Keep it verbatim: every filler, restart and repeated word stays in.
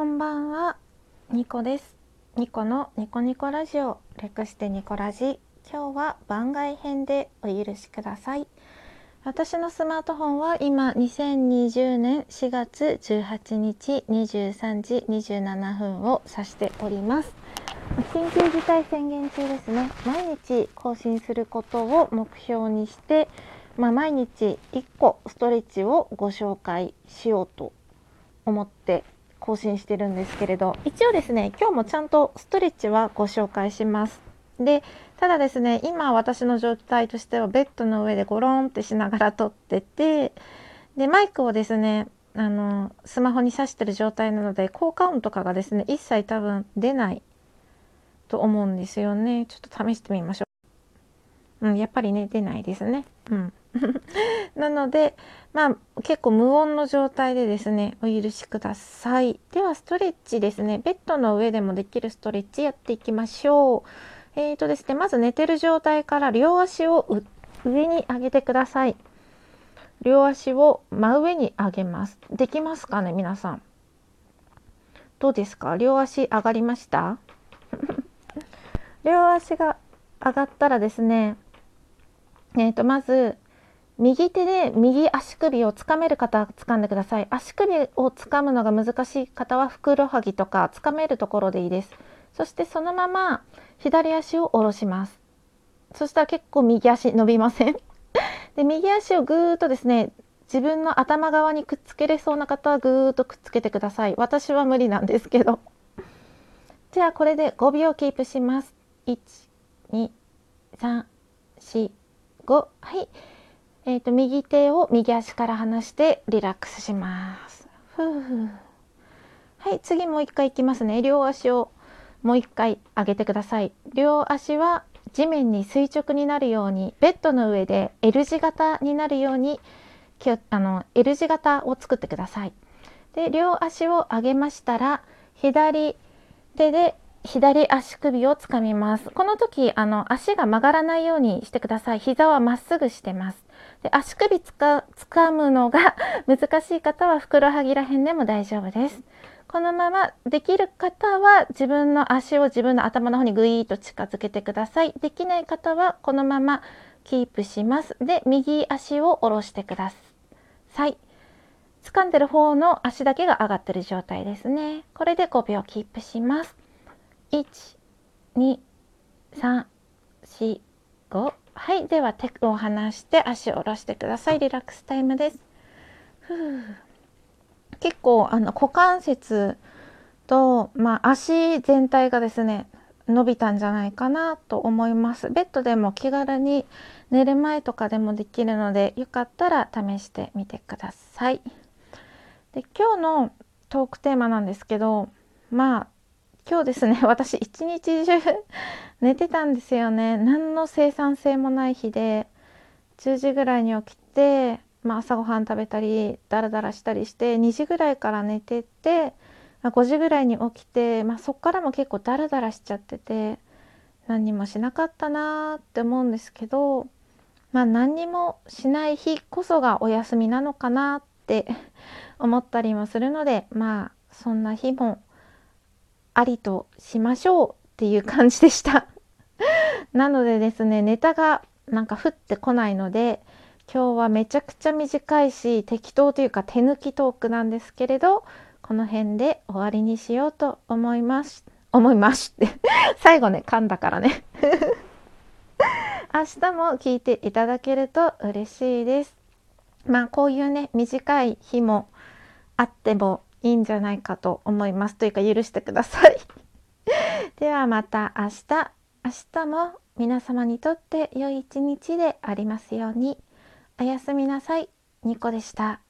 こんばんは、ニコです。ニコのニコニコラジオ、略してニコラジ。今日は番外編でお許しください。私のスマートフォンは今にせんにじゅうねんしがつじゅうはちにちにじゅうさんじにじゅうななふんを指しております。緊急事態宣言中ですね。毎日更新することを目標にして、まあ、毎日いっこストレッチをご紹介しようと思って更新してるんですけれど、一応ですね今日もちゃんとストレッチはご紹介します。でただですね、今私の状態としてはベッドの上でゴロンってしながら撮ってて、でマイクをですねあのスマホに挿してる状態なので効果音とかがですね一切多分出ないと思うんですよね。ちょっと試してみましょう。うん、やっぱりね出ないですね。うんなので、まあ、結構無音の状態でですねお許しください。ではストレッチですね、ベッドの上でもできるストレッチやっていきましょう。えーとですね、まず寝てる状態から両足を上に上げてください。両足を真上に上げます。できますかね皆さん、どうですか？両足上がりました両足が上がったらですね、えーとまず右手で右足首をつかめる方はつかんでください。足首をつかむのが難しい方はふくらはぎとかつかめるところでいいです。そしてそのまま左足を下ろします。そしたら結構右足伸びませんで右足をぐーっとですね自分の頭側にくっつけれそうな方はぐーっとくっつけてください。私は無理なんですけどじゃあこれでごびょうキープします。いち、に、さん、し、ご。はい、えーと、右手を右足から離してリラックスします。ふう。はい、次もう一回いきますね。両足をもう一回上げてください。両足は地面に垂直になるように、ベッドの上で L 字型になるように、あの L 字型を作ってください。で、両足を上げましたら、左手で左足首をつかみます。この時あの足が曲がらないようにしてください。膝はまっすぐしてます。で足首つか、つかむのが難しい方はふくらはぎら辺でも大丈夫です。このままできる方は自分の足を自分の頭の方にぐいーっと近づけてください。できない方はこのままキープします。で右足を下ろしてください。掴んでる方の足だけが上がってる状態ですね。これでごびょうキープします。いち、に、さん、し、ご。はい、では手を離して足を下ろしてください。リラックスタイムです。ふう。結構あの股関節と、まあ、足全体がですね伸びたんじゃないかなと思います。ベッドでも気軽に寝る前とかでもできるので、よかったら試してみてください。で今日のトークテーマなんですけど、まあ今日ですね私一日中寝てたんですよね。何の生産性もない日で、じゅうじぐらいに起きて、まあ、朝ごはん食べたりダラダラしたりしてにじぐらいから寝てて、ごじぐらいに起きて、まあ、そっからも結構ダラダラしちゃってて何にもしなかったなーって思うんですけど、まあ、何にもしない日こそがお休みなのかなって思ったりもするので、まあそんな日もありとしましょうっていう感じでしたなのでですね、ネタがなんか降ってこないので、今日はめちゃくちゃ短いし適当というか手抜きトークなんですけれど、この辺で終わりにしようと思います思いますって最後ね噛んだからね明日も聞いていただけると嬉しいです。まあこういうね短い日もあってもいいんじゃないかと思います。というか許してくださいではまた明日。明日も皆様にとって良い一日でありますように。おやすみなさい。ニコでした。